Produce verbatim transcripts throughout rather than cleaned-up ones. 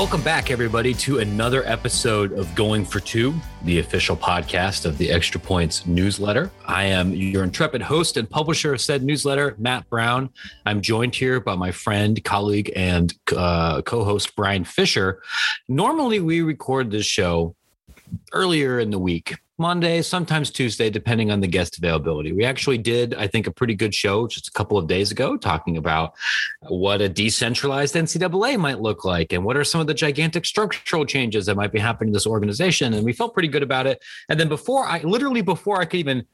Welcome back, everybody, to another episode of Going for Two, the official podcast of the Extra Points newsletter. I am your intrepid host and publisher of said newsletter, Matt Brown. I'm joined here by my friend, colleague, and uh, co-host, Brian Fisher. Normally, we record this show earlier in the week, Monday, sometimes Tuesday, depending on the guest availability. We actually did, I think, a pretty good show just a couple of days ago talking about what a decentralized N C double A might look like and what are some of the gigantic structural changes that might be happening to this organization. And we felt pretty good about it. And then before I, literally before I could even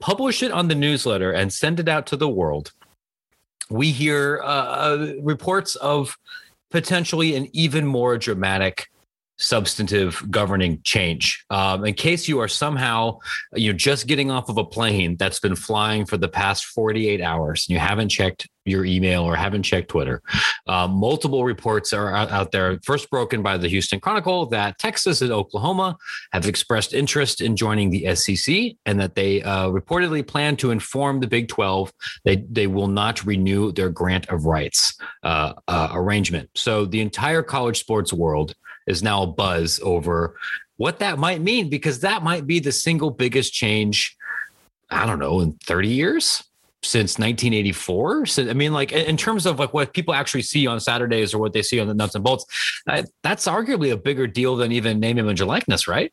publish it on the newsletter and send it out to the world, we hear uh, reports of potentially an even more dramatic substantive governing change. Um, in case you are somehow, you're just getting off of a plane that's been flying for the past forty-eight hours, and you haven't checked your email or haven't checked Twitter. Uh, multiple reports are out, out there, first broken by the Houston Chronicle, that Texas and Oklahoma have expressed interest in joining the S E C, and that they uh, reportedly plan to inform the Big twelve they they will not renew their grant of rights uh, uh, arrangement. So the entire college sports world is now a buzz over what that might mean, because that might be the single biggest change, I don't know, in thirty years since nineteen eighty-four. So, I mean, like in terms of like what people actually see on Saturdays or what they see on the nuts and bolts, I, that's arguably a bigger deal than even name, image, and likeness, right?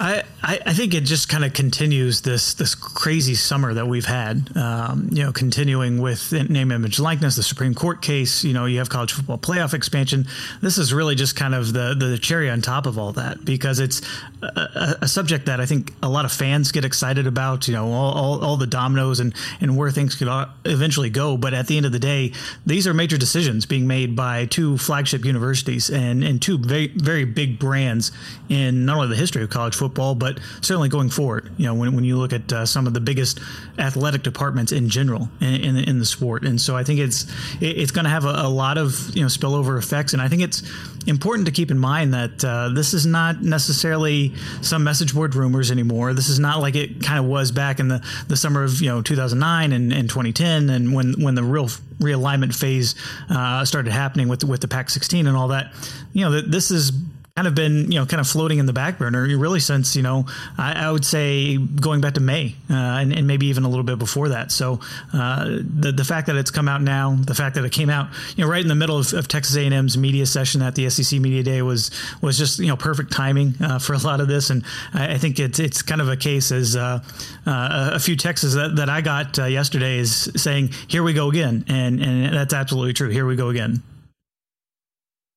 I, I think it just kind of continues this this crazy summer that we've had, um, you know, continuing with name, image, likeness, the Supreme Court case. You know, you have college football playoff expansion. This is really just kind of the, the cherry on top of all that, because it's a, a subject that I think a lot of fans get excited about, you know, all, all, all the dominoes and, and where things could eventually go. But at the end of the day, these are major decisions being made by two flagship universities and, and two very, very big brands in not only the history of college football, football, but certainly going forward. You know, when, when you look at uh, some of the biggest athletic departments in general in, in, in the sport. And so I think it's it, it's going to have a, a lot of, you know, spillover effects. And I think it's important to keep in mind that uh, this is not necessarily some message board rumors anymore. This is not like it kind of was back in the, the summer of, you know, two thousand nine and, and twenty ten. And when, when the real realignment phase uh, started happening with, with the Pac sixteen and all that, you know, th- this is kind of been, you know, kind of floating in the back burner really since, you know, I, I would say going back to May uh, and, and maybe even a little bit before that. So uh, the the fact that it's come out now, the fact that it came out, you know, right in the middle of, of Texas A and M's media session at the S E C Media Day was was just, you know, perfect timing uh, for a lot of this. And I, I think it's it's kind of a case as uh, uh, a few texts that, that I got uh, yesterday is saying, here we go again. And, and that's absolutely true. Here we go again.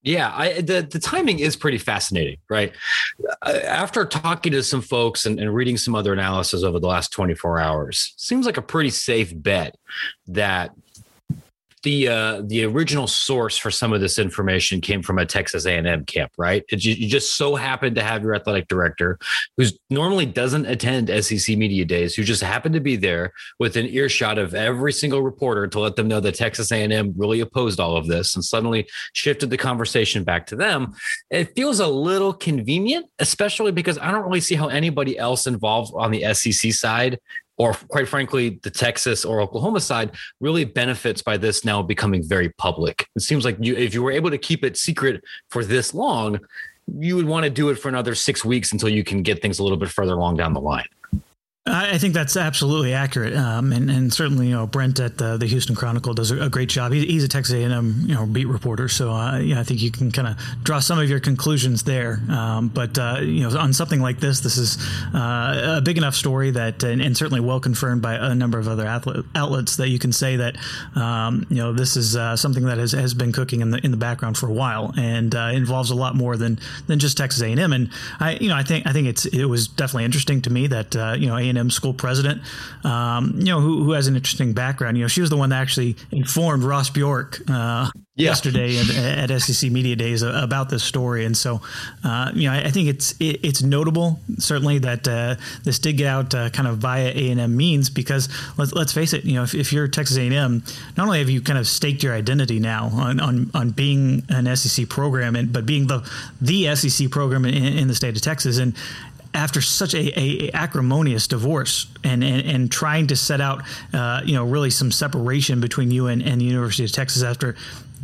Yeah, I, the, the timing is pretty fascinating, right? After talking to some folks and, and reading some other analysis over the last twenty-four hours, seems like a pretty safe bet that the uh, the original source for some of this information came from a Texas A and M camp, right? It, you, you just so happen to have your athletic director, who normally doesn't attend S E C Media Days, who just happened to be there with an earshot of every single reporter to let them know that Texas A and M really opposed all of this and suddenly shifted the conversation back to them. It feels a little convenient, especially because I don't really see how anybody else involved on the S E C side, or quite frankly, the Texas or Oklahoma side, really benefits by this now becoming very public. It seems like you, if you were able to keep it secret for this long, you would want to do it for another six weeks until you can get things a little bit further along down the line. I think that's absolutely accurate, um, and, and certainly, you know, Brent at the, the Houston Chronicle does a, a great job. He, he's a Texas A and M, you know, beat reporter, so uh, yeah, I think you can kind of draw some of your conclusions there. Um, but uh, you know, on something like this, this is uh, a big enough story that, and, and certainly well confirmed by a number of other outlet, outlets, that you can say that um, you know, this is uh, something that has, has been cooking in the in the background for a while, and uh, involves a lot more than than just Texas A and M. And I, you know, I think I think it's it was definitely interesting to me that uh, you know, A and M school president, um, you know, who, who has an interesting background. You know, she was the one that actually informed Ross Bjork uh, yeah. yesterday at, at S E C Media Days about this story. And so, uh, you know, I, I think it's it, it's notable, certainly, that uh, this did get out uh, kind of via A and M means, because let's, let's face it, you know, if, if you're Texas A and M, not only have you kind of staked your identity now on on, on being an S E C program, and but being the, the S E C program in, in the state of Texas, and after such a, a acrimonious divorce and, and, and trying to set out, uh, you know, really some separation between you and, and the University of Texas after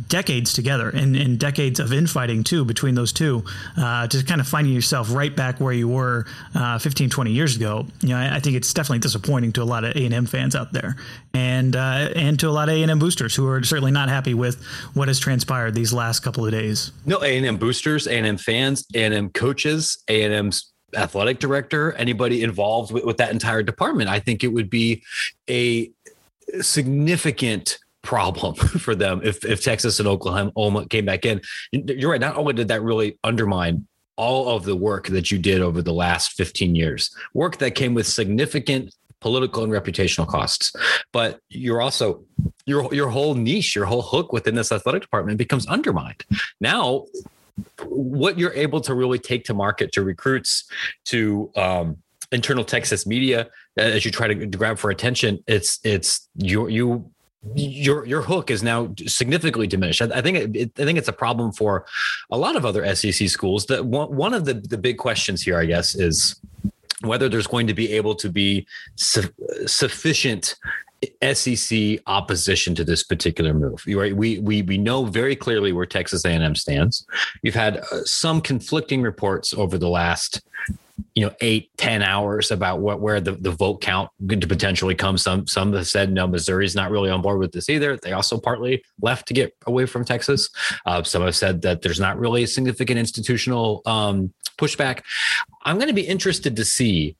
decades together and, and decades of infighting, too, between those two, uh, to kind of finding yourself right back where you were uh, fifteen, twenty years ago. You know, I, I think it's definitely disappointing to a lot of A and M fans out there and uh, and to a lot of A and M boosters who are certainly not happy with what has transpired these last couple of days. No, A and M boosters, A and M fans, A and M coaches, A and M's athletic director, anybody involved with, with that entire department. I think it would be a significant problem for them if, if Texas and Oklahoma came back in. You're right. Not only did that really undermine all of the work that you did over the last fifteen years, work that came with significant political and reputational costs, but you're also your, your whole niche, your whole hook within this athletic department becomes undermined. Now, what you're able to really take to market to recruits, to um, internal Texas media, as you try to grab for attention, it's it's you you your your hook is now significantly diminished. I, I think it, I think it's a problem for a lot of other S E C schools. That one one of the the big questions here, I guess, is whether there's going to be able to be su- sufficient S E C opposition to this particular move. Right? We we we know very clearly where Texas A and M stands. You've had uh, some conflicting reports over the last, you know, eight, ten hours about what where the, the vote count could potentially come. Some some have said no, Missouri's not really on board with this either. They also partly left to get away from Texas. Uh, some have said that there's not really a significant institutional um, pushback. I'm going to be interested to see,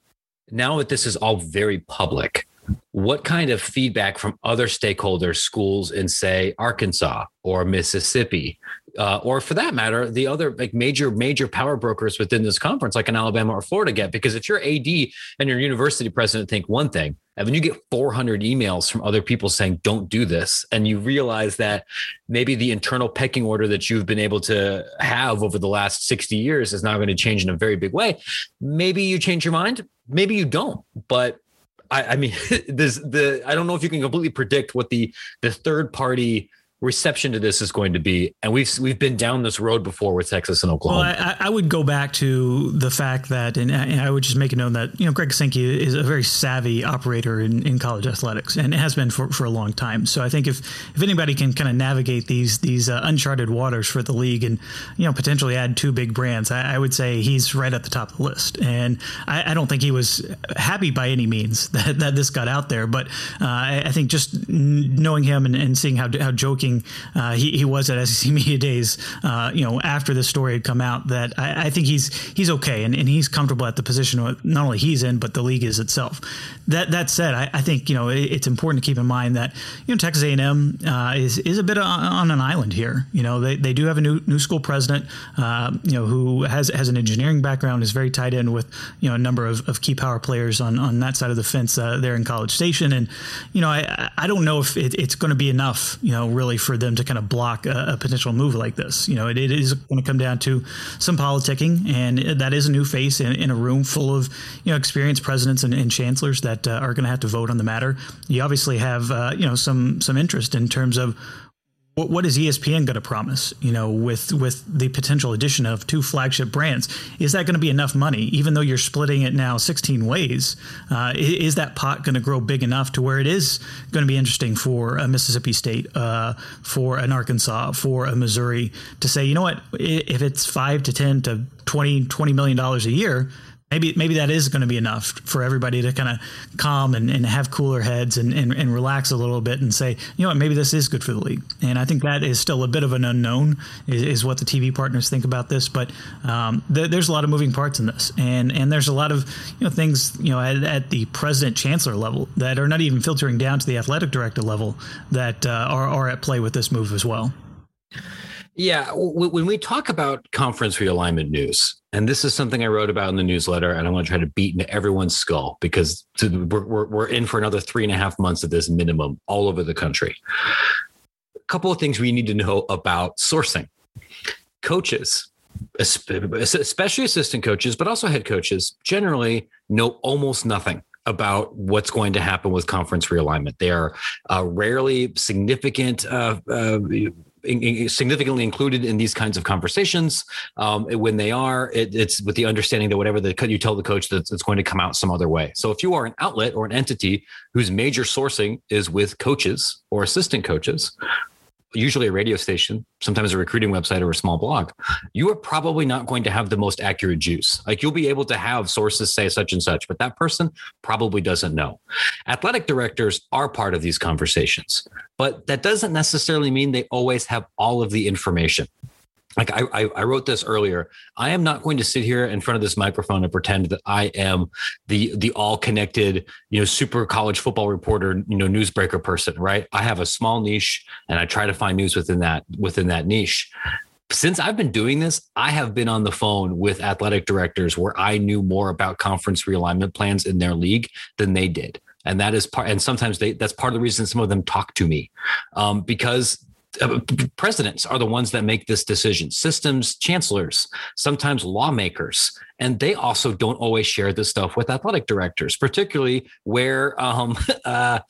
now that this is all very public, what kind of feedback from other stakeholders, schools in, say, Arkansas or Mississippi, uh, or for that matter, the other like major, major power brokers within this conference, like in Alabama or Florida, get? Because if you're A D and your university president think one thing, and when you get four hundred emails from other people saying, don't do this, and you realize that maybe the internal pecking order that you've been able to have over the last sixty years is now going to change in a very big way, maybe you change your mind, maybe you don't. But I, I mean, this, the I don't know if you can completely predict what the the third party reception to this is going to be. And we've we've been down this road before with Texas and Oklahoma. Well, I, I would go back to the fact that, and I, and I would just make a note that, you know, Greg Sankey is a very savvy operator in, in college athletics and has been for, for a long time. So I think if, if anybody can kind of navigate these these uh, uncharted waters for the league and, you know, potentially add two big brands, I, I would say he's right at the top of the list. And I, I don't think he was happy by any means that, that this got out there. But uh, I, I think just knowing him and, and seeing how how joking Uh, he, he was at S E C Media Days, uh, you know, after this story had come out, that I, I think he's he's OK and, and he's comfortable at the position not only he's in, but the league is itself. That that said, I, I think, you know, it, it's important to keep in mind that, you know, Texas A and M uh, is, is a bit on, on an island here. You know, they, they do have a new new school president, uh, you know, who has, has an engineering background, is very tied in with, you know, a number of, of key power players on, on that side of the fence uh, there in College Station. And, you know, I, I don't know if it, it's going to be enough, you know, really, for them to kind of block a, a potential move like this. You know, it, it is going to come down to some politicking, and that is a new face in, in a room full of, you know, experienced presidents and, and chancellors that uh, are going to have to vote on the matter. You obviously have, uh, you know, some some interest in terms of what, what is E S P N going to promise, you know, with with the potential addition of two flagship brands. Is that going to be enough money, even though you're splitting it now sixteen ways? Uh, is that pot going to grow big enough to where it is going to be interesting for a Mississippi State, uh, for an Arkansas, for a Missouri to say, you know what, if it's five to ten to twenty, twenty million dollars a year, Maybe maybe that is going to be enough for everybody to kind of calm and, and have cooler heads and, and, and relax a little bit and say, you know what, maybe this is good for the league. And I think that is still a bit of an unknown is, is what the T V partners think about this. But um, th- there's a lot of moving parts in this. And and there's a lot of, you know, things, you know, at, at the president chancellor level that are not even filtering down to the athletic director level that uh, are, are at play with this move as well. Yeah. W- when we talk about conference realignment news, and this is something I wrote about in the newsletter, and I'm going to try to beat into everyone's skull because we're, we're, we're in for another three and a half months of this minimum all over the country. A couple of things we need to know about sourcing. Coaches, especially assistant coaches, but also head coaches, generally know almost nothing about what's going to happen with conference realignment. They are uh, rarely significant uh, uh significantly included in these kinds of conversations. Um, when they are, it, it's with the understanding that whatever the you tell the coach, that it's going to come out some other way. So if you are an outlet or an entity whose major sourcing is with coaches or assistant coaches, usually a radio station, sometimes a recruiting website or a small blog, you are probably not going to have the most accurate juice. Like, you'll be able to have sources say such and such, but that person probably doesn't know. Athletic directors are part of these conversations, but that doesn't necessarily mean they always have all of the information. Like I, I, I wrote this earlier, I am not going to sit here in front of this microphone and pretend that I am the the all connected, you know, super college football reporter, you know, newsbreaker person, right? I have a small niche and I try to find news within that within that niche. Since I've been doing this, I have been on the phone with athletic directors where I knew more about conference realignment plans in their league than they did, and that is part. And sometimes they that's part of the reason some of them talk to me, um, because. Presidents are the ones that make this decision. Systems, chancellors, sometimes lawmakers, and they also don't always share this stuff with athletic directors, particularly where um, uh,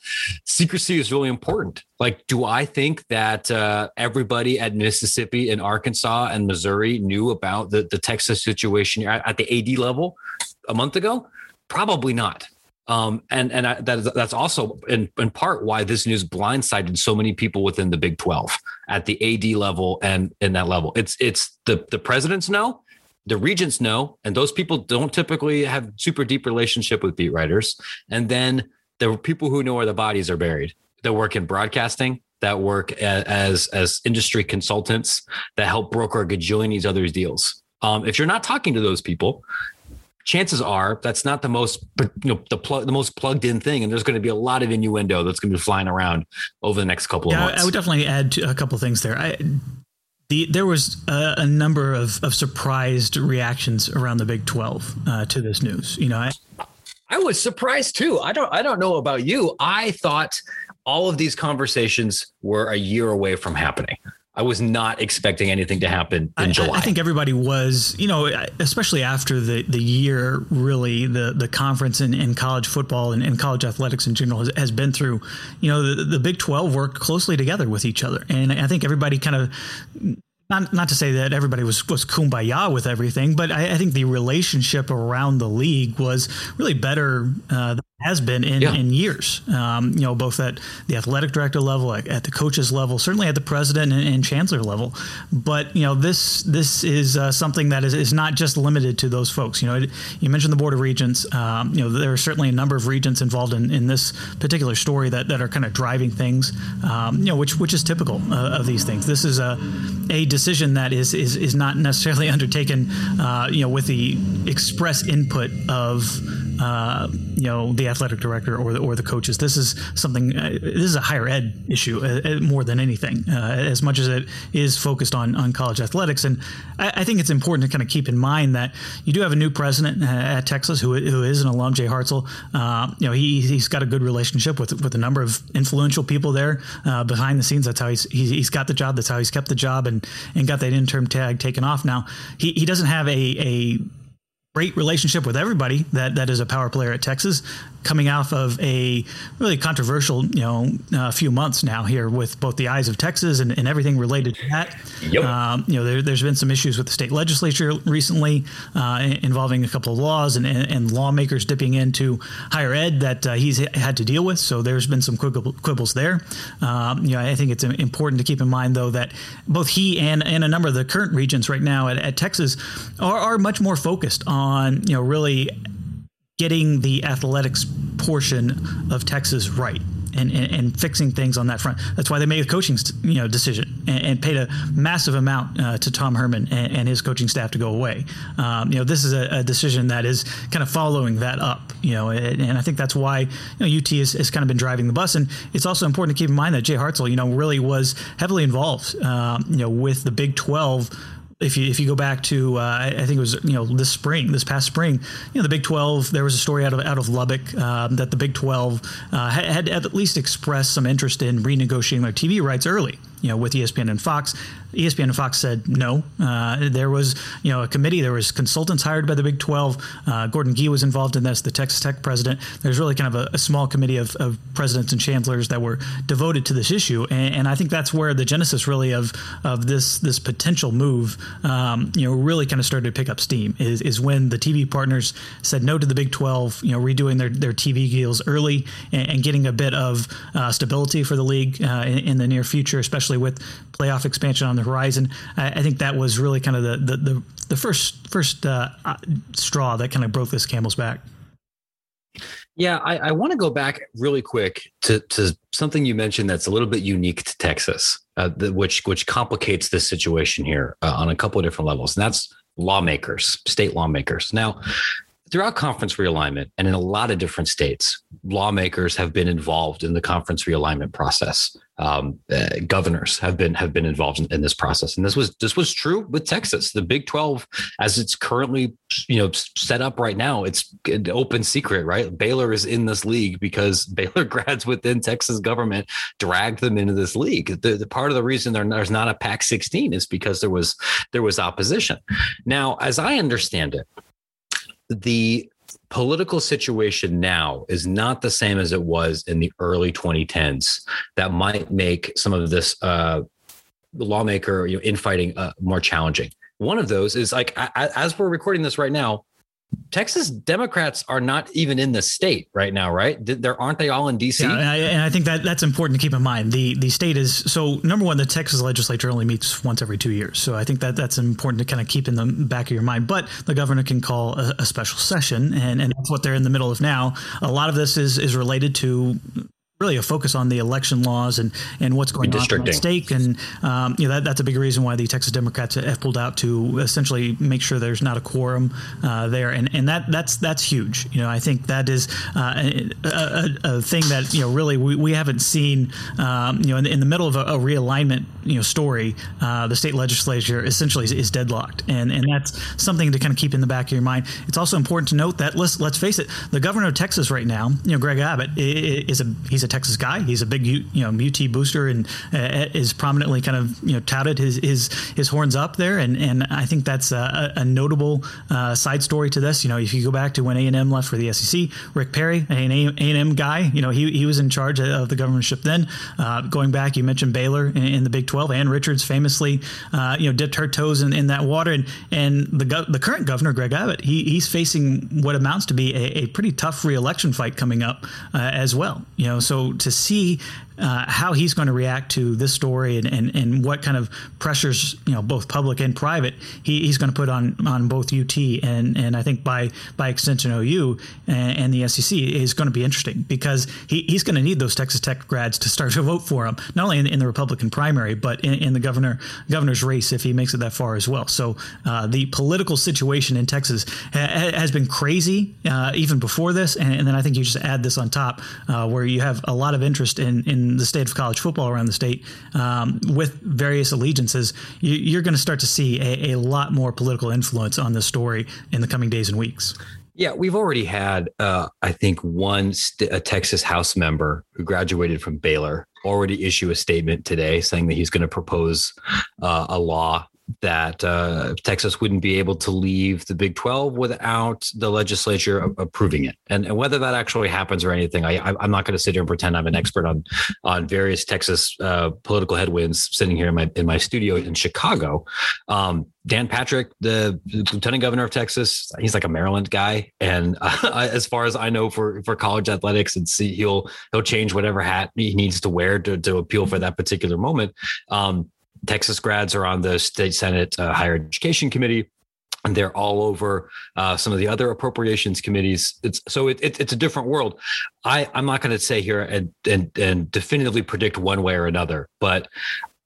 secrecy is really important. Like, do I think that uh, everybody at Mississippi and Arkansas and Missouri knew about the, the Texas situation at, at the A D level a month ago? Probably not. Um, and and I, that, that's also in, in part why this news blindsided so many people within the Big twelve at the A D level and in that level. It's it's the, the presidents know, the regents know, and those people don't typically have super deep relationship with beat writers. And then there were people who know where the bodies are buried that work in broadcasting, that work as as industry consultants that help broker a gajillion these other deals. Um, if you're not talking to those people, chances are that's not the most, you know, the pl- the most plugged in thing. And there's going to be a lot of innuendo that's going to be flying around over the next couple yeah, of months. I would definitely add to a couple of things there. I, the, there was a, a number of, of surprised reactions around the Big twelve uh, to this news. You know, I, I was surprised too. I don't, I don't know about you. I thought all of these conversations were a year away from happening. I was not expecting anything to happen in I, July. I think everybody was, you know, especially after the, the year, really, the, the conference in, in college football and, and college athletics in general has, has been through, you know, the, the Big twelve worked closely together with each other. And I think everybody kind of... Not not to say that everybody was, was kumbaya with everything, but I, I think the relationship around the league was really better uh, than it has been in, yeah. in years. Um, you know, both at the athletic director level, at, at the coaches level, certainly at the president and, and chancellor level. But, you know, this this is uh, something that is, is not just limited to those folks. You know, it, you mentioned the Board of Regents. Um, you know, there are certainly a number of regents involved in, in this particular story that, that are kind of driving things, um, you know, which, which is typical uh, of these things. This is a, a decision that is, is, is not necessarily undertaken, uh, you know, with the express input of, uh, you know, the athletic director or the, or the coaches. This is something, uh, this is a higher ed issue uh, more than anything, uh, as much as it is focused on, on college athletics. And I, I think it's important to kind of keep in mind that you do have a new president at Texas who, who is an alum, Jay Hartzell. Uh, you know, he, he's got a good relationship with, with a number of influential people there uh, behind the scenes. That's how he's, he's, he's got the job. That's how he's kept the job. And, and got that interim tag taken off. Now he, he doesn't have a, a great relationship with everybody that, that is a power player at Texas, coming off of a really controversial, you know, uh, few months now here with both the eyes of Texas and, and everything related to that. Yep. Um, you know, there, there's been some issues with the state legislature recently uh, involving a couple of laws and, and, and lawmakers dipping into higher ed that uh, he's had to deal with. So there's been some quibbles there. Um, you know, I think it's important to keep in mind, though, that both he and, and a number of the current regents right now at, at Texas are, are much more focused on, you know, really getting the athletics portion of Texas right and, and, and fixing things on that front. That's why they made a coaching you know, decision and, and paid a massive amount uh, to Tom Herman and, and his coaching staff to go away. Um, you know, this is a, a decision that is kind of following that up, you know, and, and I think that's why you know, U T has, has kind of been driving the bus. And it's also important to keep in mind that Jay Hartzell, you know, really was heavily involved, um, you know, with the Big twelve. If you if you go back to, uh, I think it was, you know, this spring, this past spring, you know, the Big twelve, there was a story out of out of Lubbock uh, that the Big twelve uh, had, had at least expressed some interest in renegotiating their T V rights early, you know, with E S P N and Fox. E S P N and Fox said no. Uh, there was, you know, a committee. There was consultants hired by the Big twelve. Uh, Gordon Gee was involved in this, the Texas Tech president. There's really kind of a, a small committee of, of presidents and chancellors that were devoted to this issue. And, and I think that's where the genesis really of of this this potential move, um, you know, really kind of started to pick up steam is, is when the T V partners said no to the Big twelve, you know, redoing their, their T V deals early and, and getting a bit of uh, stability for the league uh, in, in the near future, especially especially with playoff expansion on the horizon. I, I think that was really kind of the the the, the first first uh, straw that kind of broke this camel's back. Yeah, I, I want to go back really quick to, to something you mentioned that's a little bit unique to Texas, uh, the, which which complicates this situation here uh, on a couple of different levels. And that's lawmakers, state lawmakers. Now, throughout conference realignment and in a lot of different states, lawmakers have been involved in the conference realignment process. Um, uh, governors have been have been involved in, in this process. And this was this was true with Texas. The Big twelve, as it's currently, you know, set up right now, it's an open secret, right? Baylor is in this league because Baylor grads within Texas government dragged them into this league. The, the part of the reason there's not a Pac sixteen is because there was there was opposition. Now, as I understand it, the political situation now is not the same as it was in the early twenty tens. That might make some of this uh, lawmaker you know, infighting uh, more challenging. One of those is like, I, as we're recording this right now, Texas Democrats are not even in the state right now, right? There aren't they all in D C? Yeah, and, I, and I think that that's important to keep in mind. The the state is so number one, the Texas legislature only meets once every two years. So I think that that's important to kind of keep in the back of your mind. But the governor can call a, a special session, and, and that's what they're in the middle of now. A lot of this is is related to really a focus on the election laws and, and what's going on at stake. And um, you know, that, that's a big reason why the Texas Democrats have pulled out to essentially make sure there's not a quorum uh, there. And, and that that's that's huge. You know, I think that is uh, a, a, a thing that, you know, really we, we haven't seen, um, you know, in, in the middle of a, a realignment, you know, story, uh, the state legislature essentially is, is deadlocked. And, and that's something to kind of keep in the back of your mind. It's also important to note that, let's, let's face it, the governor of Texas right now, you know, Greg Abbott, is a he's a Texas guy. He's a big, you know, U T booster, and uh, is prominently kind of, you know, touted his his, his horns up there. And, and I think that's a, a notable uh, side story to this. You know, if you go back to when A and M left for the S E C, Rick Perry, an A and M guy, you know, he he was in charge of the governorship then. Uh, going back, you mentioned Baylor in, in the Big twelve. Ann Richards famously, uh, you know, dipped her toes in, in that water. And and the go- the current governor, Greg Abbott, he he's facing what amounts to be a, a pretty tough reelection fight coming up uh, as well. You know, so. So to see uh, how he's going to react to this story and, and, and what kind of pressures, you know, both public and private, he, he's going to put on, on both U T and, and I think by by extension O U and, and the S E C is going to be interesting because he, he's going to need those Texas Tech grads to start to vote for him, not only in, in the Republican primary, but in, in the governor governor's race if he makes it that far as well. So uh, the political situation in Texas ha- has been crazy uh, even before this. And, and then I think you just add this on top uh, where you have a lot of interest in, in the state of college football around the state um, with various allegiances, you, you're going to start to see a, a lot more political influence on this story in the coming days and weeks. Yeah, we've already had, uh, I think, one st- a Texas House member who graduated from Baylor already issue a statement today saying that he's going to propose uh, a law that uh, Texas wouldn't be able to leave the Big twelve without the legislature a- approving it. And, and whether that actually happens or anything, I, I'm not going to sit here and pretend I'm an expert on on various Texas uh, political headwinds sitting here in my in my studio in Chicago. Um, Dan Patrick, the lieutenant governor of Texas, he's like a Maryland guy. And uh, as far as I know, for, for college athletics, and see, he'll he'll change whatever hat he needs to wear to, to appeal for that particular moment. Um, Texas grads are on the state Senate uh, higher education committee, and they're all over uh, some of the other appropriations committees. It's so it, it, it's a different world. I, I'm not going to say here and, and, and definitively predict one way or another, but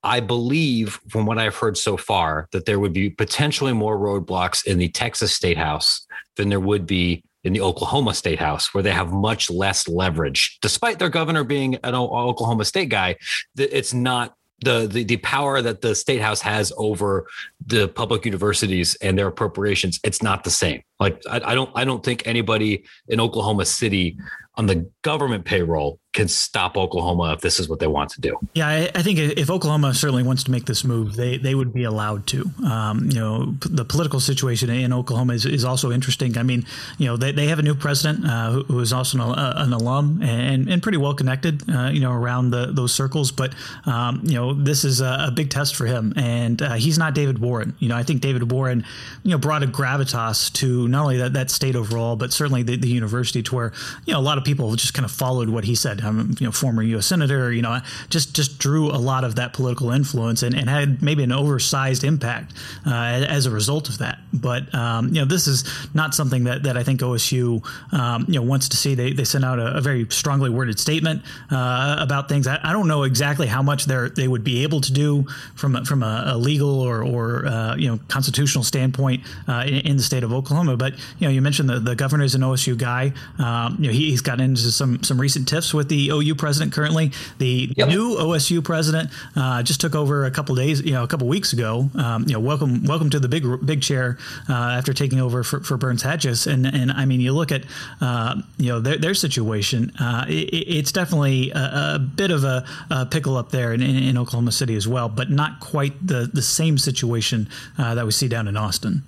I believe from what I've heard so far that there would be potentially more roadblocks in the Texas State House than there would be in the Oklahoma State House, where they have much less leverage. Despite their governor being an o- Oklahoma State guy, th- it's not The, the the power that the State House has over the public universities and their appropriations, it's not the same. Like I, I don't I don't think anybody in Oklahoma City on the government payroll can stop Oklahoma if this is what they want to do. Yeah, I, I think if Oklahoma certainly wants to make this move, they they would be allowed to. Um, you know, p- the political situation in Oklahoma is, is also interesting. I mean, you know, they, they have a new president uh, who, who is also an, uh, an alum and, and pretty well connected, uh, you know, around the, those circles. But, um, you know, this is a, a big test for him. And uh, he's not David Warren. You know, I think David Warren, you know, brought a gravitas to not only that, that state overall, but certainly the, the university, to where, you know, a lot of people just kind of followed what he said. I'm, you know, former U S senator, you know, just just drew a lot of that political influence and, and had maybe an oversized impact uh, as a result of that. But, um, you know, this is not something that, that I think O S U, um, you know, wants to see. They, they sent out a, a very strongly worded statement uh, about things. I, I don't know exactly how much they're, they would be able to do from a, from a, a legal or, or uh, you know, constitutional standpoint uh, in, in the state of Oklahoma. But, you know, you mentioned the, the governor is an O S U guy. Um, you know, he, he's gotten into some some recent tiffs with the O U president currently. The yep. new O S U president uh, just took over a couple days, you know, a couple weeks ago. Um, you know, welcome welcome to the big big chair uh, after taking over for, for Burns Hatchis. And, and I mean, you look at, uh, you know, their, their situation. Uh, it, it's definitely a, a bit of a, a pickle up there in, in, in Oklahoma City as well, but not quite the, the same situation uh, that we see down in Austin.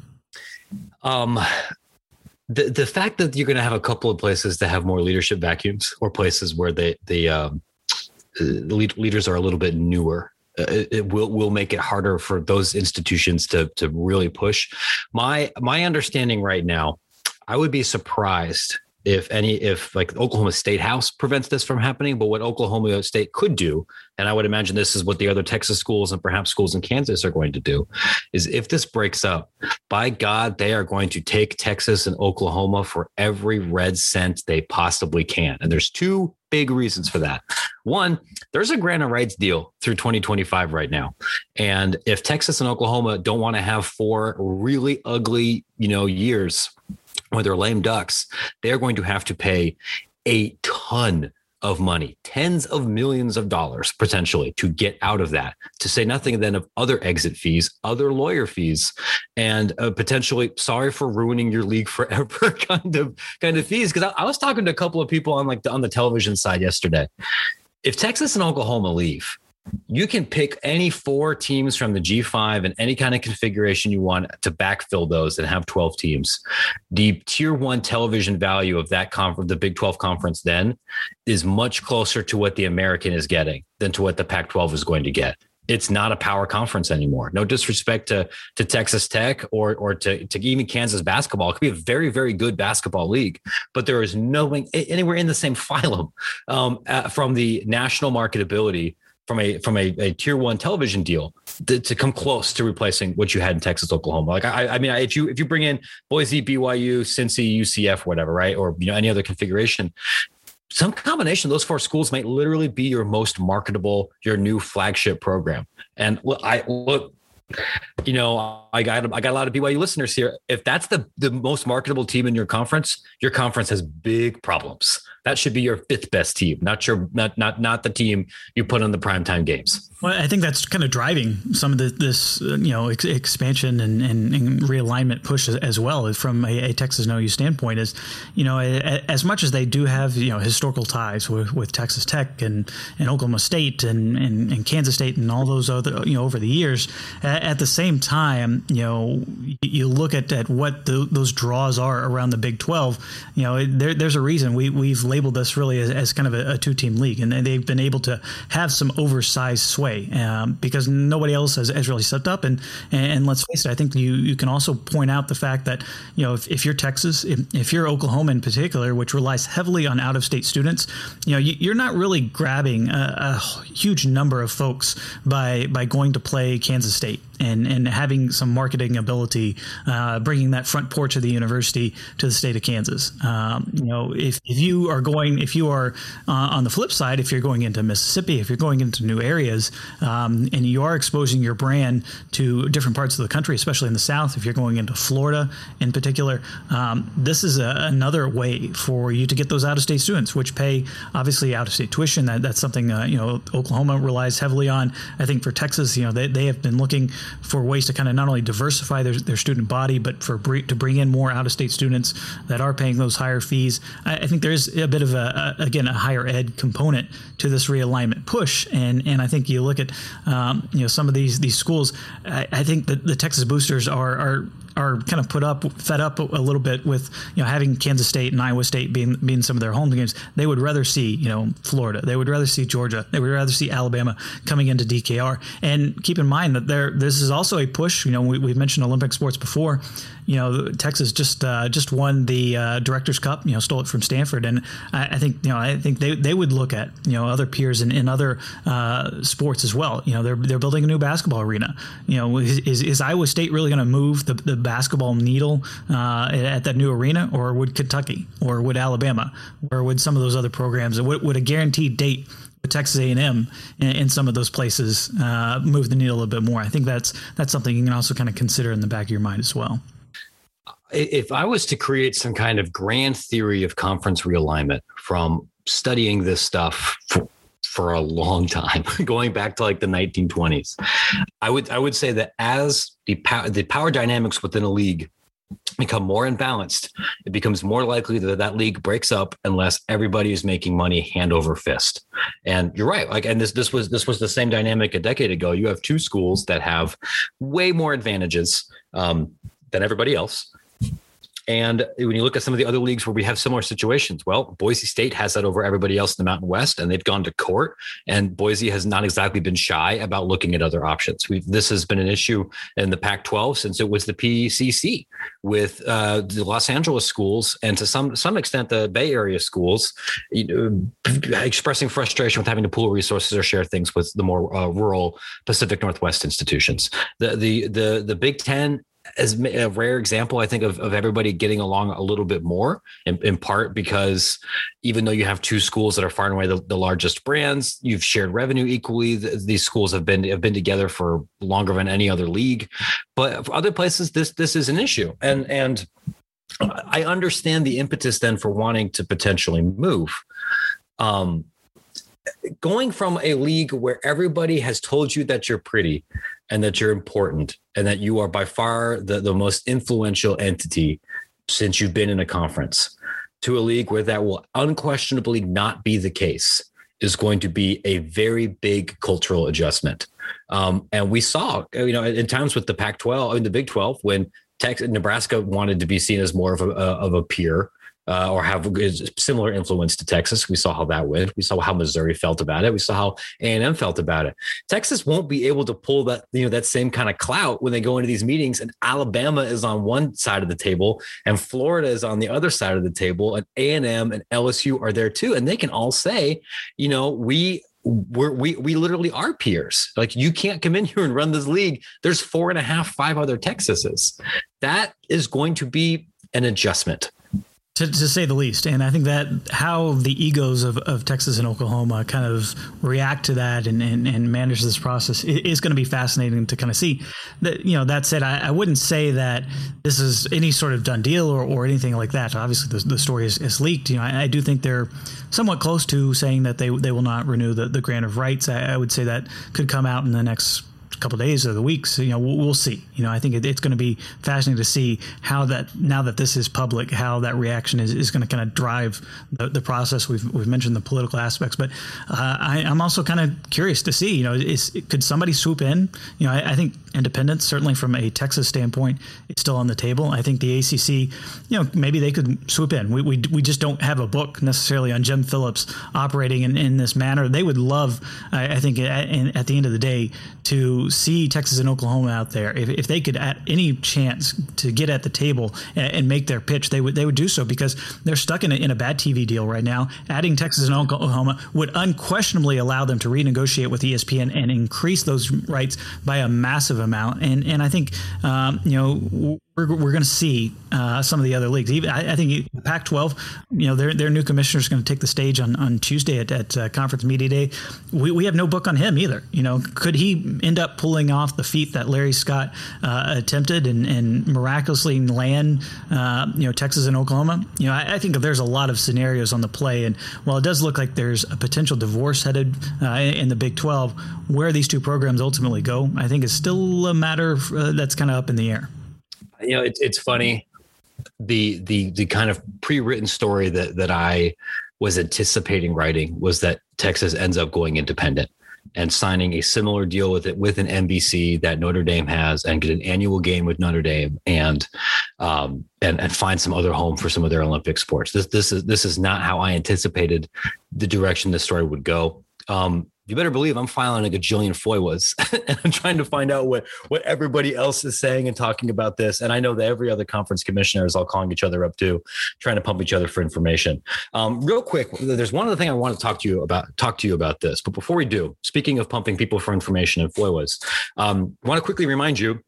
Um, the the fact that you're going to have a couple of places that have more leadership vacuums, or places where they the um, leaders are a little bit newer, it, it will will make it harder for those institutions to to really push. My my understanding right now, I would be surprised if any if like Oklahoma State House prevents this from happening. But what Oklahoma State could do, and I would imagine this is what the other Texas schools and perhaps schools in Kansas are going to do, is if this breaks up, by God, they are going to take Texas and Oklahoma for every red cent they possibly can. And there's two big reasons for that. One, there's a grant of rights deal through twenty twenty-five right now. And if Texas and Oklahoma don't want to have four really ugly, you know, years where they're lame ducks, they're going to have to pay a ton of money, tens of millions of dollars potentially, to get out of that, to say nothing then of other exit fees, other lawyer fees, and uh, potentially sorry for ruining your league forever kind of kind of fees. Because I, I was talking to a couple of people on like the, on the television side yesterday. If Texas and Oklahoma leave, you can pick any four teams from the G five in any kind of configuration you want to backfill those and have twelve teams. The tier one television value of that conference, the Big twelve conference, then is much closer to what the American is getting than to what the Pac twelve is going to get. It's not a power conference anymore. No disrespect to, to Texas Tech or or to, to even Kansas basketball. It could be a very, very good basketball league, but there is no anywhere in the same phylum um, uh, from the national marketability from a from a, a tier one television deal to, to come close to replacing what you had in Texas, Oklahoma. Like, I, I mean, I, if you if you bring in Boise, B Y U, Cincy, U C F, whatever, right, or you know any other configuration, some combination of those four schools might literally be your most marketable, your new flagship program. And look, I look, you know, I got I got a lot of B Y U listeners here. If that's the the most marketable team in your conference, your conference has big problems. That should be your fifth best team, not your not not not the team you put on the primetime games. Well, I think that's kind of driving some of the, this, uh, you know, ex- expansion and, and, and realignment push as well from a, a Texas and O U standpoint is, you know, a, a, as much as they do have, you know, historical ties with, with Texas Tech and, and Oklahoma State and, and, and Kansas State and all those other, you know, over the years, at, at the same time, you know, you look at, at what the, those draws are around the Big twelve, you know, there, there's a reason we, we've labeled this really as, as kind of a, a two-team league, and they've been able to have some oversized sway. Um, because nobody else has, has really stepped up. And, and let's face it, I think you, you can also point out the fact that, you know, if, if you're Texas, if, if you're Oklahoma in particular, which relies heavily on out-of-state students, you know, you, you're not really grabbing a, a huge number of folks by by going to play Kansas State and, and having some marketing ability, uh, bringing that front porch of the university to the state of Kansas. Um, you know, if, if you are going, if you are uh, on the flip side, if you're going into Mississippi, if you're going into new areas, Um, and you are exposing your brand to different parts of the country, especially in the South. If you're going into Florida in particular, um, this is a, another way for you to get those out-of-state students, which pay obviously out-of-state tuition. That, that's something, uh, you know, Oklahoma relies heavily on. I think for Texas, you know, they, they have been looking for ways to kind of not only diversify their, their student body, but for bre- to bring in more out-of-state students that are paying those higher fees. I, I think there is a bit of a, a, again, a higher ed component to this realignment push. And, and I think you look Look at um, you know some of these these schools. I, I think that the Texas boosters are are are kind of put up, fed up a little bit with you know having Kansas State and Iowa State being being some of their home games. They would rather see you know Florida. They would rather see Georgia. They would rather see Alabama coming into D K R. And keep in mind that there this is also a push. You know we, we've mentioned Olympic sports before. you know, Texas just uh, just won the uh, Director's Cup, you know, stole it from Stanford. And I, I think, you know, I think they, they would look at, you know, other peers in, in other uh, sports as well. You know, they're they're building a new basketball arena. You know, is, is Iowa State really going to move the, the basketball needle uh, at that new arena, or would Kentucky, or would Alabama, or would some of those other programs? Would, would a guaranteed date with Texas A and M in some of those places uh, move the needle a bit more? I think that's that's something you can also kind of consider in the back of your mind as well. If I was to create some kind of grand theory of conference realignment from studying this stuff for, for a long time, going back to like the nineteen twenties, I would I would say that as the power, the power dynamics within a league become more imbalanced, it becomes more likely that that league breaks up unless everybody is making money hand over fist. And you're right. Like, and this, this was, this was the same dynamic a decade ago. You have two schools that have way more advantages um, than everybody else. And when you look at some of the other leagues where we have similar situations, well, Boise State has that over everybody else in the Mountain West, and they've gone to court, and Boise has not exactly been shy about looking at other options. We've, this has been an issue in the Pac twelve since it was the P C C with uh, the Los Angeles schools, and to some some extent the Bay Area schools, you know, expressing frustration with having to pool resources or share things with the more uh, rural Pacific Northwest institutions. The the the the Big Ten as a rare example, I think, of, of everybody getting along a little bit more, in, in part because even though you have two schools that are far and away the, the largest brands, you've shared revenue equally. The, these schools have been have been together for longer than any other league. But for other places, this this is an issue. And and I understand the impetus then for wanting to potentially move. Um, going from a league where everybody has told you that you're pretty and that you're important and that you are by far the, the most influential entity since you've been in a conference to a league where that will unquestionably not be the case is going to be a very big cultural adjustment. Um, and we saw, you know, in times with the Pac twelve and the Big twelve, when Texas, Nebraska wanted to be seen as more of a, of a peer Uh, or have a similar influence to Texas. We saw how that went. We saw how Missouri felt about it. We saw how A and M felt about it. Texas won't be able to pull that, you know, that same kind of clout when they go into these meetings, and Alabama is on one side of the table and Florida is on the other side of the table, and A and M and L S U are there too. And they can all say, you know, we We're, we we literally are peers. Like, you can't come in here and run this league. There's four and a half, five other Texases. That is going to be an adjustment, To, to say the least. And I think that how the egos of, of Texas and Oklahoma kind of react to that and, and, and manage this process is going to be fascinating to kind of see. That, you know, that said, I, I wouldn't say that this is any sort of done deal or, or anything like that. Obviously, the, the story is, is leaked. You know, I, I do think they're somewhat close to saying that they, they will not renew the, the grant of rights. I, I would say that could come out in the next couple of days or the weeks. So, you know, we'll, we'll see. You know, I think it, it's going to be fascinating to see how that, now that this is public, how that reaction is, is going to kind of drive the, the process. We've we've mentioned the political aspects, but uh, I, I'm also kind of curious to see, you know, is, could somebody swoop in? You know, I, I think independence, certainly from a Texas standpoint, is still on the table. I think the A C C, you know, maybe they could swoop in. We we, we just don't have a book necessarily on Jim Phillips operating in, in this manner. They would love, I, I think, at, at the end of the day, to see Texas and Oklahoma out there. If, if they could at any chance to get at the table and, and make their pitch, they would they would do so, because they're stuck in a, in a bad T V deal right now. Adding Texas and Oklahoma would unquestionably allow them to renegotiate with E S P N and increase those rights by a massive amount. And and I think, um, you know, we're, we're going to see uh, some of the other leagues. Even I, I think Pac twelve, you know, their their new commissioner is going to take the stage on, on Tuesday at, at uh, Conference Media Day. We, we have no book on him either. You know, could he end up pulling off the feat that Larry Scott uh, attempted and, and miraculously land, uh, you know, Texas and Oklahoma? You know, I, I think there's a lot of scenarios on the play. And while it does look like there's a potential divorce headed uh, in the Big twelve, where these two programs ultimately go, I think is still a matter uh, that's kind of up in the air. You know, it, it's funny, the the the kind of pre-written story that that I was anticipating writing was that Texas ends up going independent and signing a similar deal with it with an N B C that Notre Dame has, and get an annual game with Notre Dame, and um, and and find some other home for some of their Olympic sports. This this is this is not how I anticipated the direction this story would go. Um, you better believe I'm filing a gajillion F O I As and I'm trying to find out what, what everybody else is saying and talking about this. And I know that every other conference commissioner is all calling each other up too, trying to pump each other for information. Um, real quick, there's one other thing I want to talk to you about, talk to you about this. But before we do, speaking of pumping people for information and F O I As, um, I want to quickly remind you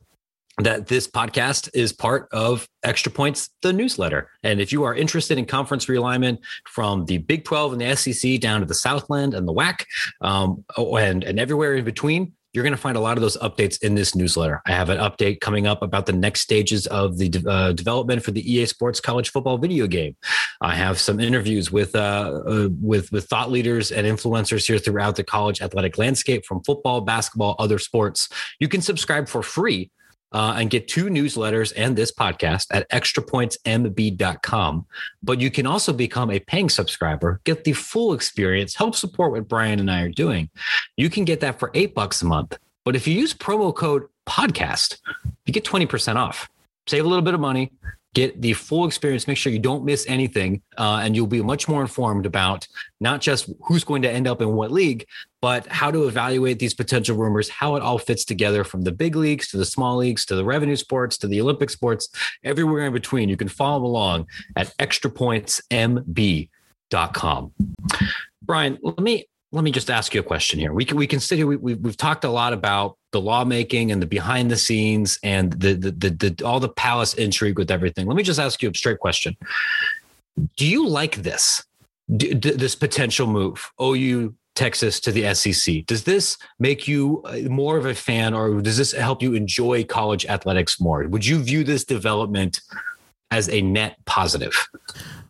that this podcast is part of Extra Points, the newsletter. And if you are interested in conference realignment from the Big twelve and the S E C down to the Southland and the WAC, um, and, and everywhere in between, you're going to find a lot of those updates in this newsletter. I have an update coming up about the next stages of the de- uh, development for the E A Sports College Football video game. I have some interviews with, uh, uh, with, with thought leaders and influencers here throughout the college athletic landscape from football, basketball, other sports. You can subscribe for free Uh, and get two newsletters and this podcast at extra points m b dot com. But you can also become a paying subscriber, get the full experience, help support what Brian and I are doing. You can get that for eight bucks a month. But if you use promo code podcast, you get twenty percent off. Save a little bit of money, get the full experience, make sure you don't miss anything, uh, and you'll be much more informed about not just who's going to end up in what league, but how to evaluate these potential rumors, how it all fits together from the big leagues to the small leagues, to the revenue sports, to the Olympic sports, everywhere in between. You can follow along at extra points m b dot com. Brian, let me... Let me just ask you a question here. We can we can sit here. We, we we've talked a lot about the lawmaking and the behind the scenes and the, the the the all the palace intrigue with everything. Let me just ask you a straight question. Do you like this D- this potential move? O U Texas to the S E C. Does this make you more of a fan, or does this help you enjoy college athletics more? Would you view this development as a net positive?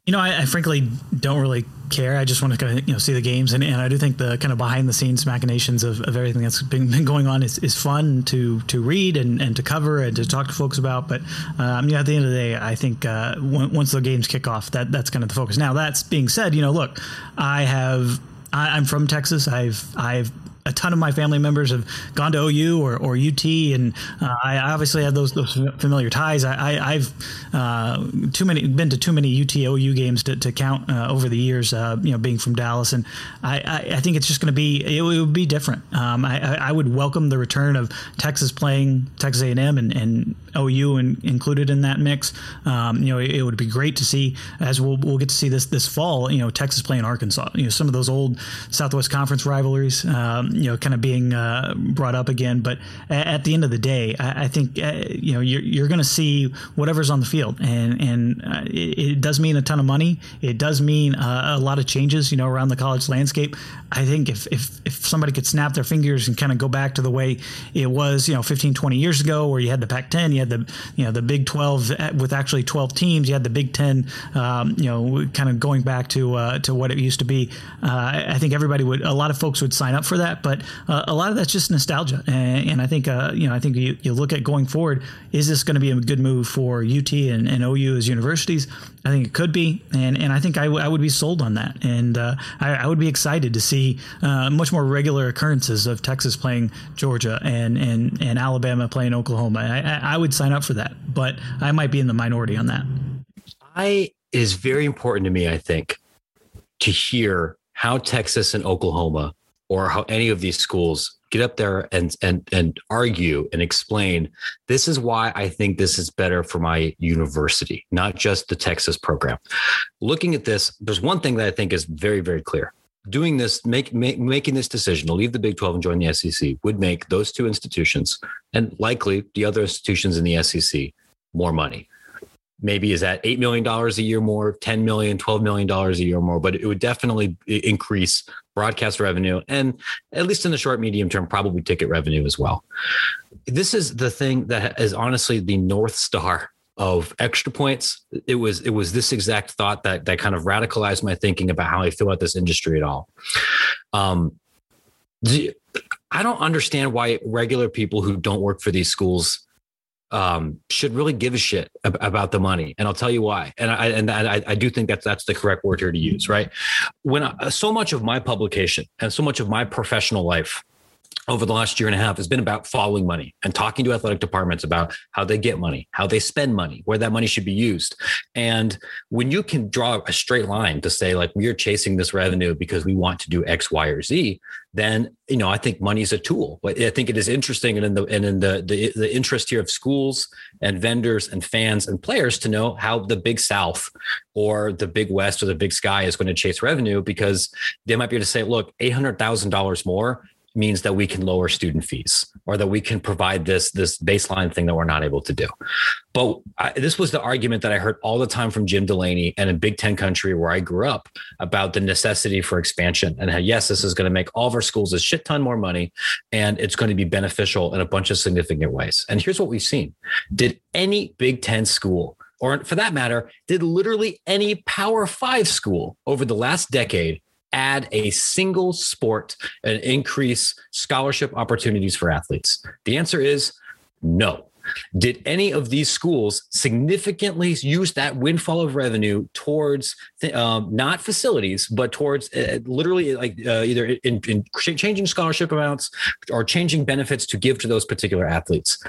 You know, I, I frankly don't really care. I just want to kind of, you know, see the games. And, and I do think the kind of behind the scenes machinations of, of everything that's been, been going on is, is fun to to read and, and to cover and to talk to folks about. But um, you know, at the end of the day, I think uh, w- once the games kick off, that that's kind of the focus. Now, that's being said, you know, look, I have I, I'm from Texas. I've I've a ton of my family members have gone to O U or, or U T, and uh, I obviously have those, those familiar ties. I, I, I've uh, too many been to too many U T O U games to, to count uh, over the years. Uh, you know, being from Dallas, and I, I, I think it's just going to be it, it would be different. Um, I, I would welcome the return of Texas playing Texas A and M and, and O U and included in that mix. Um, you know, it, it would be great to see, as we'll we'll get to see this this fall. You know, Texas playing Arkansas. You know, some of those old Southwest Conference rivalries. Um, you know, kind of being uh, brought up again. But at the end of the day, I, I think, uh, you know, you're, you're going to see whatever's on the field. And, and uh, it, it does mean a ton of money. It does mean uh, a lot of changes, you know, around the college landscape. I think if, if, if somebody could snap their fingers and kind of go back to the way it was, you know, fifteen, twenty years ago, where you had the Pac ten, you had the, you know, the Big twelve with actually twelve teams, you had the Big Ten, um, you know, kind of going back to, uh, to what it used to be. Uh, I think everybody would, a lot of folks would sign up for that. But uh, a lot of that's just nostalgia. And, and I think, uh, you know, I think you, you look at going forward, is this going to be a good move for U T and, and O U as universities? I think it could be. And, and I think I, w- I would be sold on that. And uh, I, I would be excited to see uh, much more regular occurrences of Texas playing Georgia and, and, and Alabama playing Oklahoma. I, I would sign up for that, but I might be in the minority on that. I, it is very important to me, I think, to hear how Texas and Oklahoma, or how any of these schools get up there and and and argue and explain, this is why I think this is better for my university, not just the Texas program. Looking at this, there's one thing that I think is very, very clear. Doing this, make, make, making this decision to leave the Big twelve and join the S E C would make those two institutions and likely the other institutions in the S E C more money. Maybe is that eight million dollars a year more, ten million dollars, twelve million dollars a year more, but it would definitely increase broadcast revenue and, at least in the short, medium term, probably ticket revenue as well. This is the thing that is honestly the North Star of Extra Points. It was it was this exact thought that that kind of radicalized my thinking about how I feel about this industry at all. Um, I don't understand why regular people who don't work for these schools Um, should really give a shit ab- about the money. And I'll tell you why. And I, and I, I do think that that's the correct word here to use, right? When I, so much of my publication and so much of my professional life over the last year and a half has been about following money and talking to athletic departments about how they get money, how they spend money, where that money should be used. And when you can draw a straight line to say, like, we are chasing this revenue because we want to do X, Y, or Z, then, you know, I think money is a tool. But I think it is interesting. And in the, and in the, the, the interest here of schools and vendors and fans and players to know how the Big South or the Big West or the Big Sky is going to chase revenue, because they might be able to say, look, eight hundred thousand dollars more means that we can lower student fees, or that we can provide this, this baseline thing that we're not able to do. But I, this was the argument that I heard all the time from Jim Delaney and in Big Ten country where I grew up about the necessity for expansion and how, yes, this is going to make all of our schools a shit ton more money and it's going to be beneficial in a bunch of significant ways. And here's what we've seen. Did any Big Ten school, or for that matter, did literally any Power Five school over the last decade add a single sport and increase scholarship opportunities for athletes? The answer is no. Did any of these schools significantly use that windfall of revenue towards um, not facilities, but towards uh, literally like uh, either in, in changing scholarship amounts or changing benefits to give to those particular athletes?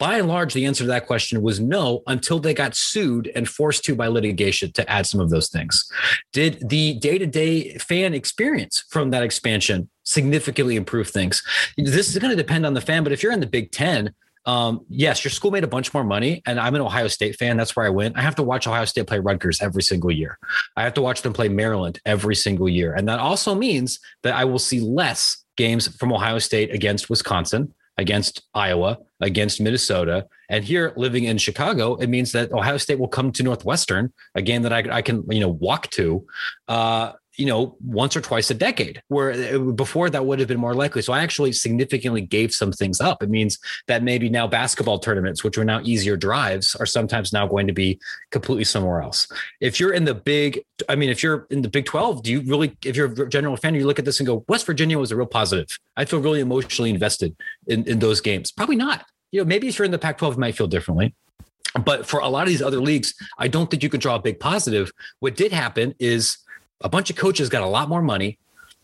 By and large, the answer to that question was no, until they got sued and forced to by litigation to add some of those things. Did the day-to-day fan experience from that expansion significantly improve things? This is going to depend on the fan, but if you're in the Big Ten, Um, yes, your school made a bunch more money, and I'm an Ohio State fan. That's where I went. I have to watch Ohio State play Rutgers every single year. I have to watch them play Maryland every single year. And that also means that I will see less games from Ohio State against Wisconsin, against Iowa, against Minnesota. And here, living in Chicago, it means that Ohio State will come to Northwestern, a game that I, I can, you know, walk to, uh, you know, once or twice a decade, where before that would have been more likely. So I actually significantly gave some things up. It means that maybe now basketball tournaments, which are now easier drives, are sometimes now going to be completely somewhere else. If you're in the big, I mean, if you're in the Big twelve, do you really, if you're a general fan, you look at this and go, West Virginia was a real positive. I feel really emotionally invested in, in those games. Probably not. You know, maybe if you're in the Pac twelve, you might feel differently. But for a lot of these other leagues, I don't think you can draw a big positive. What did happen is, a bunch of coaches got a lot more money.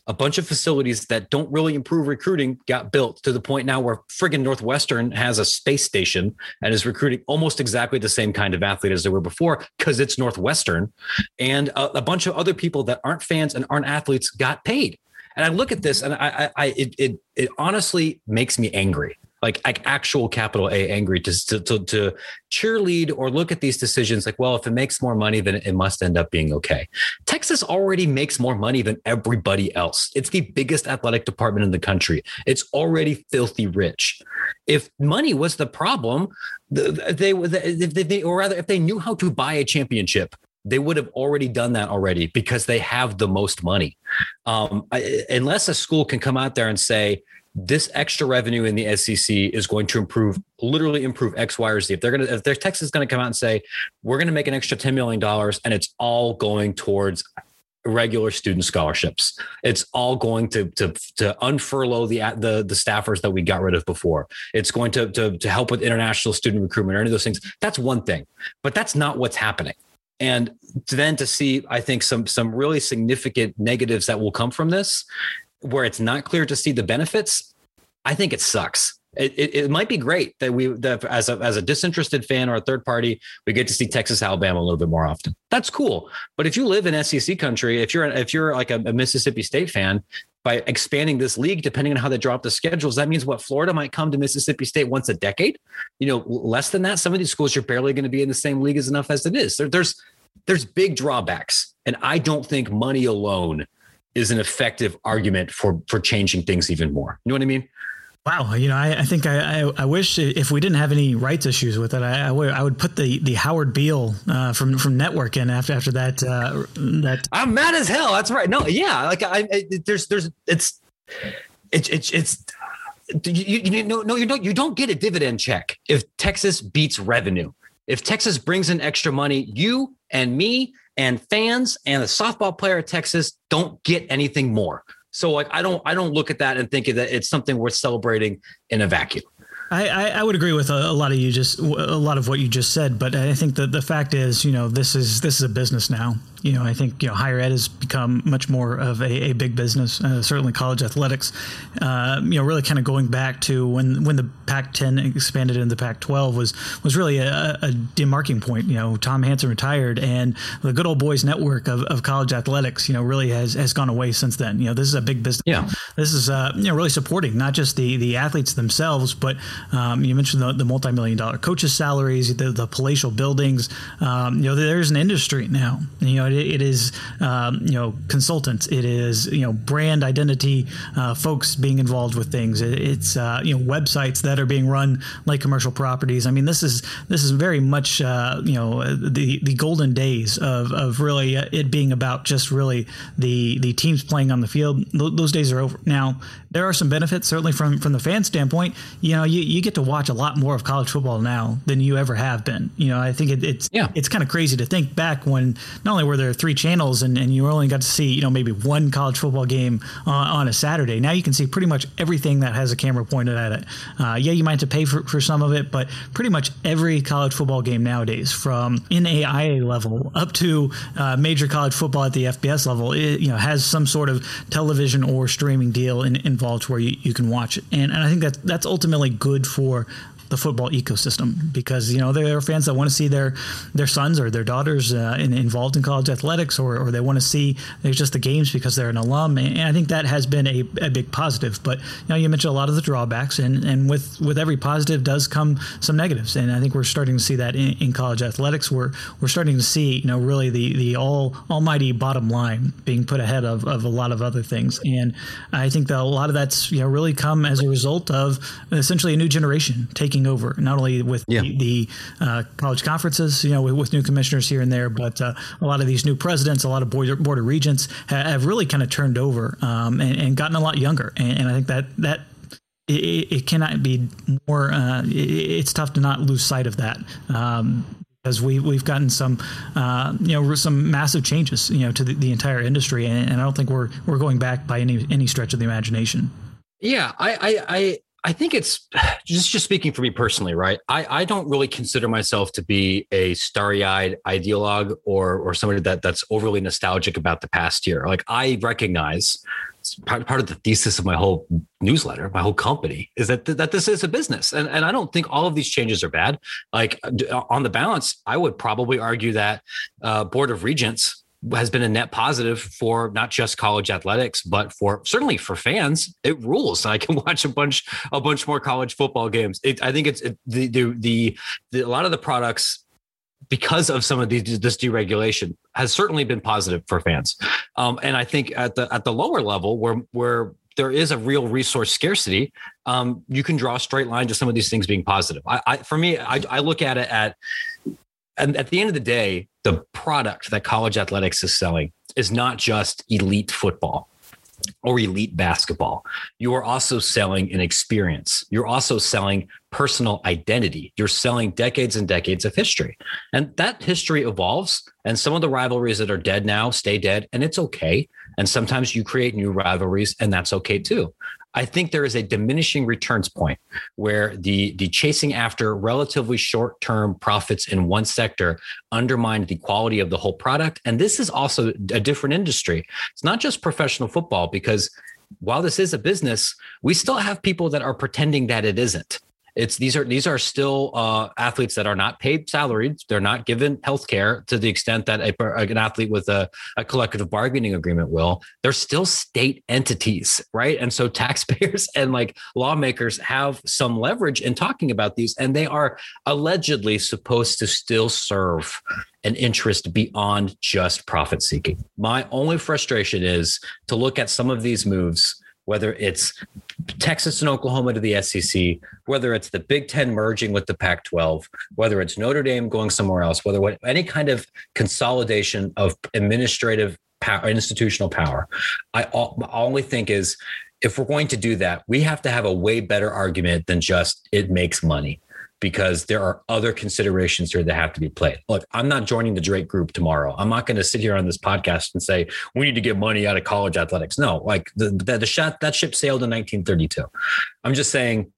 A bunch of facilities that don't really improve recruiting got built to the point now where friggin' Northwestern has a space station and is recruiting almost exactly the same kind of athlete as they were before because it's Northwestern. And a, a bunch of other people that aren't fans and aren't athletes got paid. And I look at this and I, I, I it, it, it honestly makes me angry. Like, like actual capital A angry to, to, to, to cheerlead or look at these decisions like, well, if it makes more money, then it must end up being okay. Texas already makes more money than everybody else. It's the biggest athletic department in the country. It's already filthy rich. If money was the problem, they would, or rather, if they knew how to buy a championship, they would have already done that already because they have the most money. Um, unless a school can come out there and say, this extra revenue in the S E C is going to improve, literally improve X, Y, or Z. If they're going to, if their Texas is going to come out and say, we're going to make an extra ten million dollars and it's all going towards regular student scholarships. It's all going to, to, to unfurlough the, the, the staffers that we got rid of before. It's going to, to, to help with international student recruitment or any of those things. That's one thing, but that's not what's happening. And then to see, I think some, some really significant negatives that will come from this, where it's not clear to see the benefits, I think it sucks. It, it, it might be great that we, that as a as a disinterested fan or a third party, we get to see Texas, Alabama a little bit more often. That's cool. But if you live in S E C country, if you're if you're like a, a Mississippi State fan, by expanding this league, depending on how they drop the schedules, that means what, Florida might come to Mississippi State once a decade. You know, less than that. Some of these schools are barely going to be in the same league as enough as it is. There, there's there's big drawbacks, and I don't think money alone is an effective argument for, for changing things even more. You know what I mean? Wow. You know, I, I think I, I, I wish if we didn't have any rights issues with it, I, I, would, I would put the, the Howard Beale uh, from, from Network in after, after that, uh, that I'm mad as hell. That's right. No. Yeah. Like I, I there's, there's, it's, it's, it's, it's you, you know, no, you don't, you don't get a dividend check if Texas beats revenue. If Texas brings in extra money, you and me and fans and the softball player at Texas don't get anything more. So like, I don't, I don't look at that and think that it's something worth celebrating in a vacuum. I, I would agree with a, a lot of you, just a lot of what you just said, but I think that the fact is, you know, this is, this is a business now. you know, I think, you know, higher ed has become much more of a, a big business, uh, certainly college athletics, uh, you know, really kind of going back to when, when the Pac ten expanded into the Pac twelve was, was really a, a demarking point. You know, Tom Hansen retired, and the good old boys network of, of college athletics, you know, really has, has gone away since then. You know, this is a big business. Yeah. This is, uh, you know, really supporting not just the, the athletes themselves, but um, you mentioned the, the multi-million dollar coaches' salaries, the, the palatial buildings. Um, you know, there's an industry now. You know, it, it is, um, you know, consultants. It is, you know, brand identity uh, folks being involved with things. It, it's, uh, you know, websites that are being run like commercial properties. I mean, this is this is very much, uh, you know, the the golden days of, of really it being about just really the, the teams playing on the field. Those days are over. Now, there are some benefits, certainly from, from the fan standpoint. You know, you, you get to watch a lot more of college football now than you ever have been. You know, I think it, it's yeah. it's kind of crazy to think back when not only were there three channels and, and you only got to see, you know, maybe one college football game uh, on a Saturday. Now you can see pretty much everything that has a camera pointed at it. Uh, yeah, you might have to pay for, for some of it, but pretty much every college football game nowadays, from N A I A level up to uh, major college football at the F B S level, it, you know, has some sort of television or streaming deal in, involved where you, you can watch it. And, and I think that that's ultimately good for the football ecosystem, because, you know, there are fans that want to see their their sons or their daughters uh, in, involved in college athletics, or, or they want to see there's just the games because they're an alum. And I think that has been a, a big positive. But, you know, you mentioned a lot of the drawbacks, and, and with, with every positive does come some negatives. And I think we're starting to see that in, in college athletics. We're we're starting to see, you know, really the, the all almighty bottom line being put ahead of, of a lot of other things. And I think that a lot of that's, you know, really come as a result of essentially a new generation taking over, not only with yeah. the, the uh, college conferences, you know, with, with new commissioners here and there, but uh, a lot of these new presidents, a lot of board, board of regents have, have really kind of turned over um, and, and gotten a lot younger. And, and I think that that it, it cannot be more. Uh, it, it's tough to not lose sight of that. Um, Because we we've gotten some, uh, you know, some massive changes, you know, to the, the entire industry, and, and I don't think we're we're going back by any any stretch of the imagination. Yeah, I I. I... I think it's just just speaking for me personally, right? I, I don't really consider myself to be a starry-eyed ideologue or or somebody that that's overly nostalgic about the past year. Like, I recognize part, part of the thesis of my whole newsletter, my whole company, is that th- that this is a business, and and I don't think all of these changes are bad. Like, on the balance, I would probably argue that uh, Board of Regents has been a net positive for not just college athletics, but for certainly for fans. It rules. I can watch a bunch, a bunch more college football games. It, I think it's it, the, the, the, the, a lot of the products, because of some of these, this deregulation, has certainly been positive for fans. Um, and I think at the, at the lower level where, where there is a real resource scarcity, um, you can draw a straight line to some of these things being positive. I, I for me, I, I look at it at, and at the end of the day, the product that college athletics is selling is not just elite football or elite basketball. You are also selling an experience. You're also selling personal identity. You're selling decades and decades of history. And that history evolves. And some of the rivalries that are dead now stay dead, and it's okay. And sometimes you create new rivalries, and that's okay too. I think there is a diminishing returns point where the, the chasing after relatively short-term profits in one sector undermined the quality of the whole product. And this is also a different industry. It's not just professional football, because while this is a business, we still have people that are pretending that it isn't. It's these are these are still uh, athletes that are not paid salaried. They're not given health care to the extent that a, an athlete with a, a collective bargaining agreement will. They're still state entities, right? And so taxpayers and like lawmakers have some leverage in talking about these, and they are allegedly supposed to still serve an interest beyond just profit seeking. My only frustration is to look at some of these moves, whether it's Texas and Oklahoma to the S E C, whether it's the Big Ten merging with the Pac twelve, whether it's Notre Dame going somewhere else, whether what, any kind of consolidation of administrative power, institutional power. I all, my only think is, if we're going to do that, we have to have a way better argument than just it makes money, because there are other considerations here that have to be played. Look, I'm not joining the Drake group tomorrow. I'm not going to sit here on this podcast and say, we need to get money out of college athletics. No, like the, the, the shot, that ship sailed in nineteen thirty-two. I'm just saying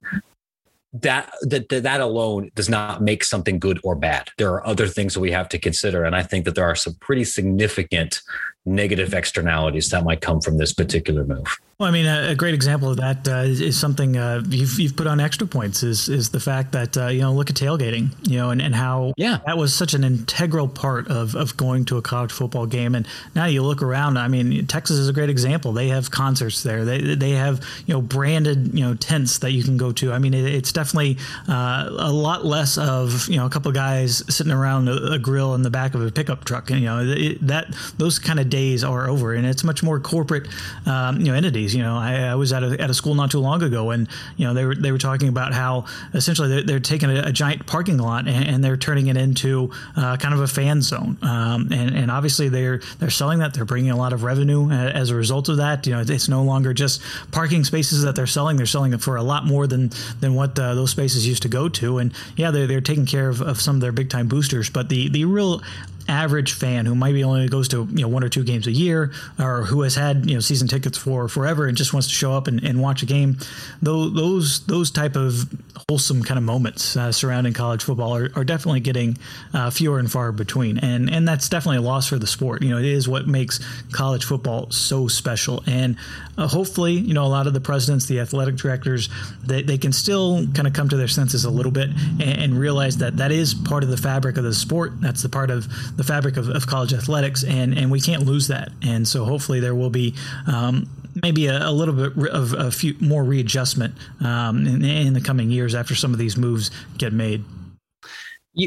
that, that that alone does not make something good or bad. There are other things that we have to consider. And I think that there are some pretty significant negative externalities that might come from this particular move. Well, I mean, a great example of that uh, is, is something uh, you've you've put on Extra Points is is the fact that, uh, you know, look at tailgating, you know, and, and how yeah. that was such an integral part of, of going to a college football game. And now you look around, I mean, Texas is a great example. They have concerts there. They they have, you know, branded, you know, tents that you can go to. I mean, it, it's definitely uh, a lot less of, you know, a couple of guys sitting around a, a grill in the back of a pickup truck. And, you know, it, that those kind of days are over, and it's much more corporate, um, you know, entity. You know, I, I was at a, at a school not too long ago, and you know they were they were talking about how essentially they're, they're taking a, a giant parking lot and, and they're turning it into uh, kind of a fan zone, um, and and obviously they're they're selling that, they're bringing a lot of revenue as a result of that. You know, it's no longer just parking spaces that they're selling; they're selling them for a lot more than than what uh, those spaces used to go to. And yeah, they're they're taking care of, of some of their big time boosters, but the the real average fan who maybe only goes to, you know, one or two games a year, or who has had, you know, season tickets for forever and just wants to show up and, and watch a game, though those those type of wholesome kind of moments uh, surrounding college football are, are definitely getting uh, fewer and far between, and and that's definitely a loss for the sport. You know, it is what makes college football so special, and uh, hopefully, you know, a lot of the presidents, the athletic directors, they, they can still kind of come to their senses a little bit and, and realize that that is part of the fabric of the sport. That's the part of the fabric of, of college athletics, and, and we can't lose that. And so hopefully there will be um, maybe a, a little bit of a few more readjustment um, in, in the coming years after some of these moves get made.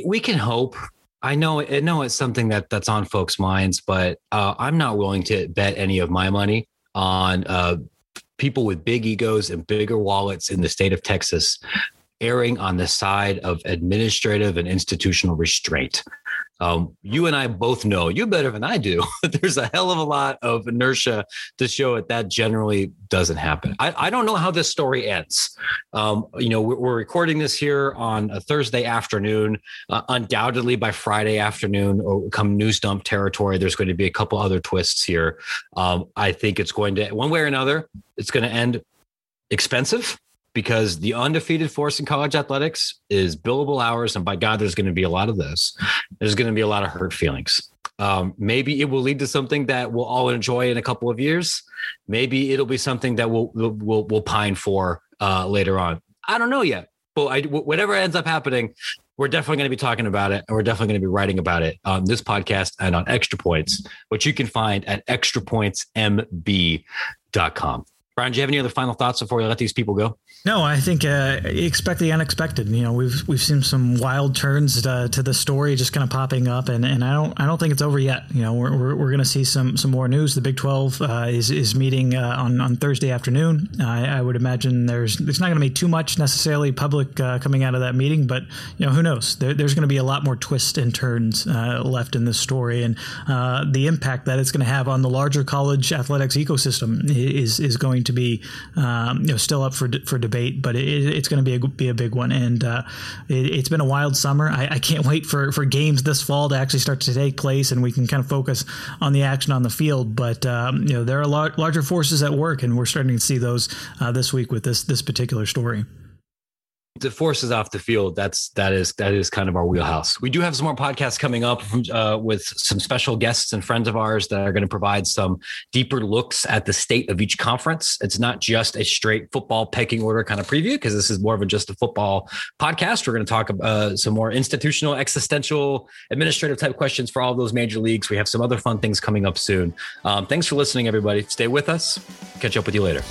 We can hope. I know, I know it's something that, that's on folks' minds, but uh, I'm not willing to bet any of my money on uh, people with big egos and bigger wallets in the state of Texas erring on the side of administrative and institutional restraint. Um, you and I both know, you better than I do, there's a hell of a lot of inertia to show it that generally doesn't happen. I, I don't know how this story ends. Um, you know, we're, we're recording this here on a Thursday afternoon. Uh, undoubtedly by Friday afternoon, or come news dump territory, there's going to be a couple other twists here. Um, I think it's going to, one way or another, it's going to end expensive, because the undefeated force in college athletics is billable hours. And by God, there's going to be a lot of this. There's going to be a lot of hurt feelings. Um, maybe it will lead to something that we'll all enjoy in a couple of years. Maybe it'll be something that we'll, we'll, we'll pine for uh, later on. I don't know yet, but I, whatever ends up happening, we're definitely going to be talking about it, and we're definitely going to be writing about it on this podcast and on Extra Points, which you can find at extra points m b dot com. Brian, do you have any other final thoughts before we let these people go? No, I think uh, expect the unexpected. You know, we've we've seen some wild turns to, to the story, just kind of popping up, and, and I don't I don't think it's over yet. You know, we're we're, we're going to see some some more news. The Big twelve uh, is is meeting uh, on on Thursday afternoon. I, I would imagine there's there's not going to be too much necessarily public uh, coming out of that meeting, but you know, who knows? There, there's going to be a lot more twists and turns uh, left in this story, and uh, the impact that it's going to have on the larger college athletics ecosystem is is going to. to be um, you know, still up for for debate, but it, it's going to be a, be a big one. And uh, it, it's been a wild summer. I, I can't wait for, for games this fall to actually start to take place, and we can kind of focus on the action on the field. But um, you know, there are lar- larger forces at work, and we're starting to see those uh, this week with this this particular story. The forces off the field, that's that is that is kind of our wheelhouse. We do have some more podcasts coming up from, uh, with some special guests and friends of ours that are going to provide some deeper looks at the state of each conference. It's not just a straight football pecking order kind of preview, because this is more of a, just a football podcast. We're going to talk uh, some more institutional, existential, administrative type questions for all those major leagues. We have some other fun things coming up soon. Um, thanks for listening, everybody. Stay with us. Catch up with you later.